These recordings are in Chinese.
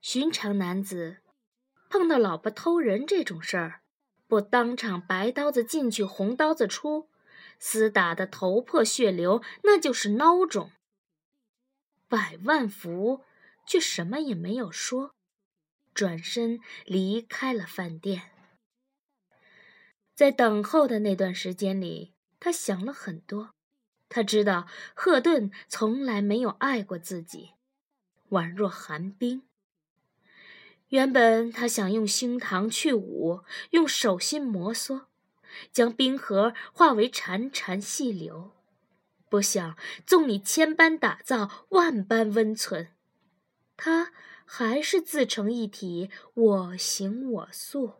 寻常男子碰到老婆偷人这种事儿，不当场白刀子进去红刀子出，厮打得头破血流，那就是孬种。百万福却什么也没有说，转身离开了饭店。在等候的那段时间里，他想了很多。他知道赫顿从来没有爱过自己，宛若寒冰。原本他想用胸膛去捂，用手心摩挲，将冰河化为潺潺细流，不想纵你千般打造，万般温存，他还是自成一体，我行我素。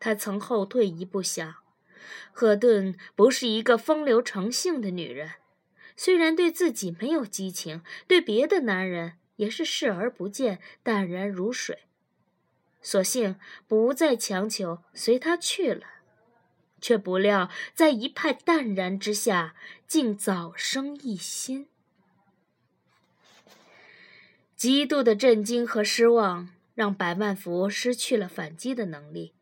他曾后退一步想，赫顿不是一个风流成性的女人，虽然对自己没有激情，对别的男人也是视而不见，淡然如水，索性不再强求，随他去了。却不料在一派淡然之下，竟早生一心。极度的震惊和失望让百万福失去了反击的能力，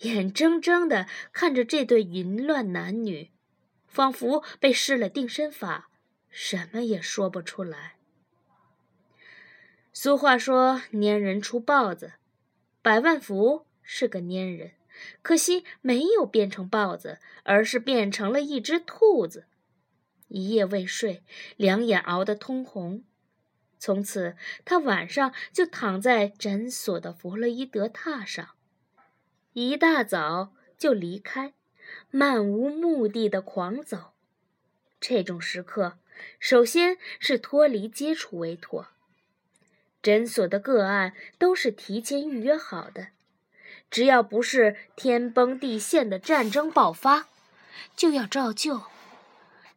眼睁睁地看着这对淫乱男女，仿佛被施了定身法，什么也说不出来。俗话说粘人出豹子，百万福是个粘人，可惜没有变成豹子，而是变成了一只兔子。一夜未睡，两眼熬得通红，从此他晚上就躺在诊所的弗洛伊德榻上，一大早就离开，漫无目的的狂走。这种时刻，首先是脱离接触为妥。诊所的个案都是提前预约好的，只要不是天崩地陷的战争爆发，就要照旧。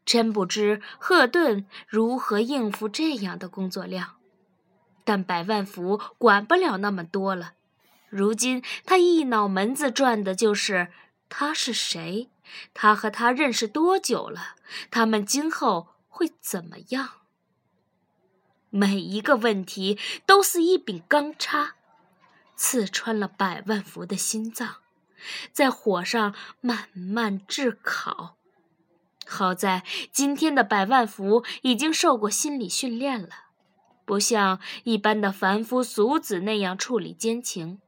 真不知赫顿如何应付这样的工作量，但百万福管不了那么多了。如今他一脑门子转的就是他是谁，他和他认识多久了，他们今后会怎么样。每一个问题都似一柄钢叉，刺穿了百万福的心脏，在火上慢慢炙烤。好在今天的百万福已经受过心理训练了，不像一般的凡夫俗子那样处理奸情。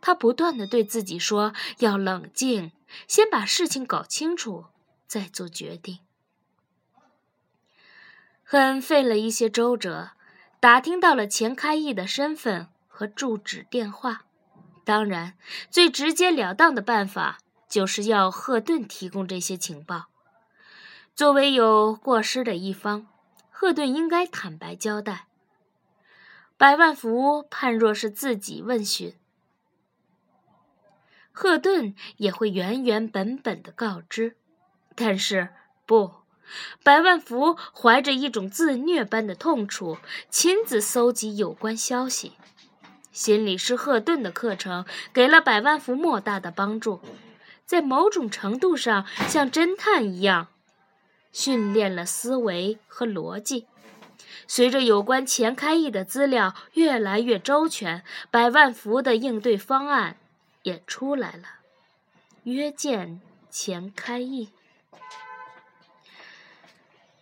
他不断地对自己说，要冷静，先把事情搞清楚，再做决定。很费了一些周折，打听到了钱开义的身份和住址电话。当然，最直截了当的办法就是要赫顿提供这些情报。作为有过失的一方，赫顿应该坦白交代。百万福判若是自己问询，赫顿也会原原本本的告知。但是不，百万福怀着一种自虐般的痛楚，亲自搜集有关消息。心理师赫顿的课程给了百万福莫大的帮助，在某种程度上像侦探一样，训练了思维和逻辑。随着有关钱开义的资料越来越周全，百万福的应对方案也出来了，约见钱开义。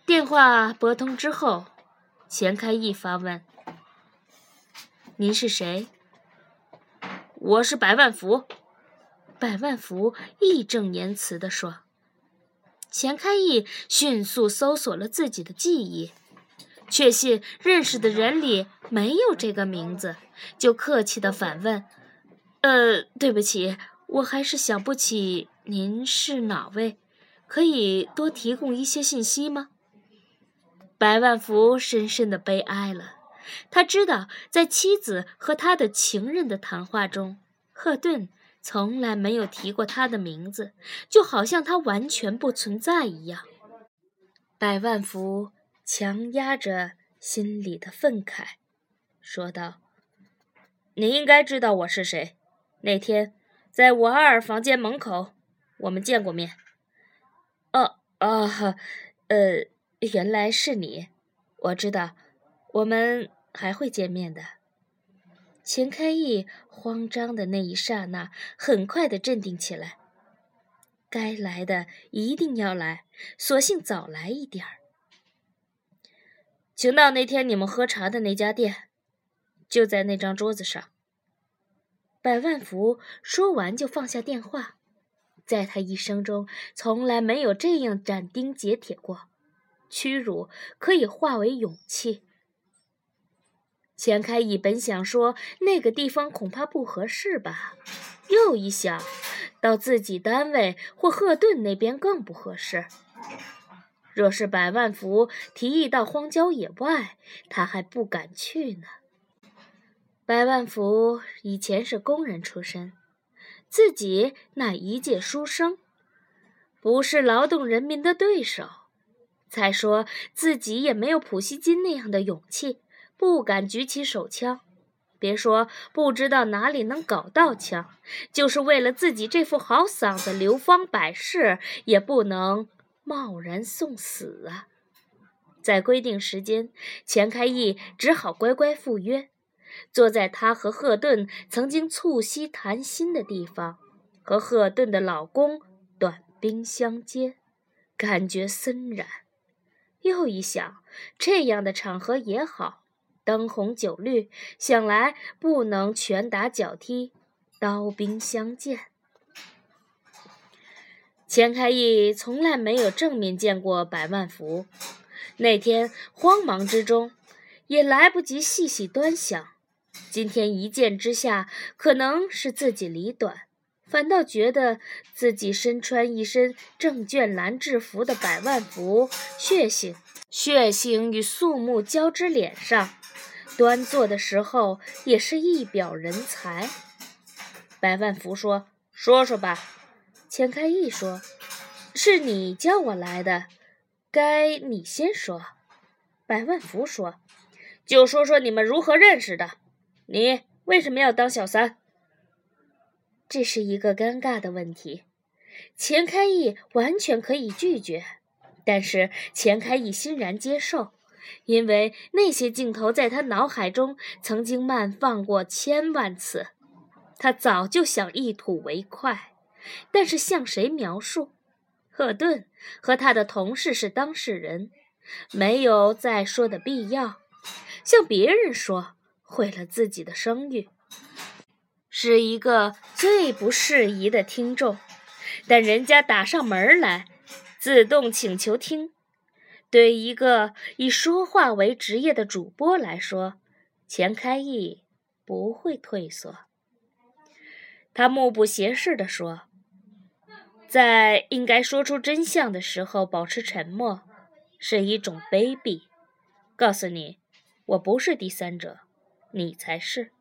电话拨通之后，钱开义发问：“您是谁？”“我是百万福。”百万福义正言辞地说。钱开义迅速搜索了自己的记忆，确信认识的人里没有这个名字，就客气地反问：“对不起，我还是想不起您是哪位，可以多提供一些信息吗？”百万福深深的悲哀了，他知道在妻子和他的情人的谈话中，赫顿从来没有提过他的名字，就好像他完全不存在一样。百万福强压着心里的愤慨，说道：“你应该知道我是谁。那天在522房间门口，我们见过面。”“原来是你，我知道，我们还会见面的。”钱开义慌张的那一刹那，很快的镇定起来。该来的一定要来，索性早来一点儿。请到那天你们喝茶的那家店，就在那张桌子上。百万福说完就放下电话，在他一生中从来没有这样斩钉截铁过。屈辱可以化为勇气。钱开义本想说那个地方恐怕不合适吧，又一想到自己单位或赫顿那边更不合适。若是百万福提议到荒郊野外，他还不敢去呢。百万福以前是工人出身，自己乃一介书生，不是劳动人民的对手。再说自己也没有普希金那样的勇气，不敢举起手枪，别说不知道哪里能搞到枪，就是为了自己这副好嗓子流芳百世，也不能贸然送死啊！在规定时间，钱开义只好乖乖赴约，坐在他和赫顿曾经促膝谈心的地方，和赫顿的老公短兵相接，感觉森然。又一想，这样的场合也好，灯红酒绿，想来不能拳打脚踢，刀兵相见。钱开义从来没有正面见过百万福，那天慌忙之中，也来不及细细端详。今天一见之下，可能是自己理短，反倒觉得自己身穿一身证券蓝制服的百万福，血腥与肃穆交织，脸上端坐的时候也是一表人才。百万福说吧。钱开义说，是你叫我来的，该你先说。百万福说，就说说你们如何认识的，你为什么要当小三？这是一个尴尬的问题，钱开义完全可以拒绝，但是钱开义欣然接受，因为那些镜头在他脑海中曾经漫放过千万次，他早就想一吐为快，但是向谁描述？赫顿和他的同事是当事人，没有再说的必要，向别人说，毁了自己的声誉。是一个最不适宜的听众，但人家打上门来，自动请求听。对一个以说话为职业的主播来说，钱开义不会退缩。他目不斜视地说，在应该说出真相的时候保持沉默，是一种卑鄙。告诉你，我不是第三者，你才是。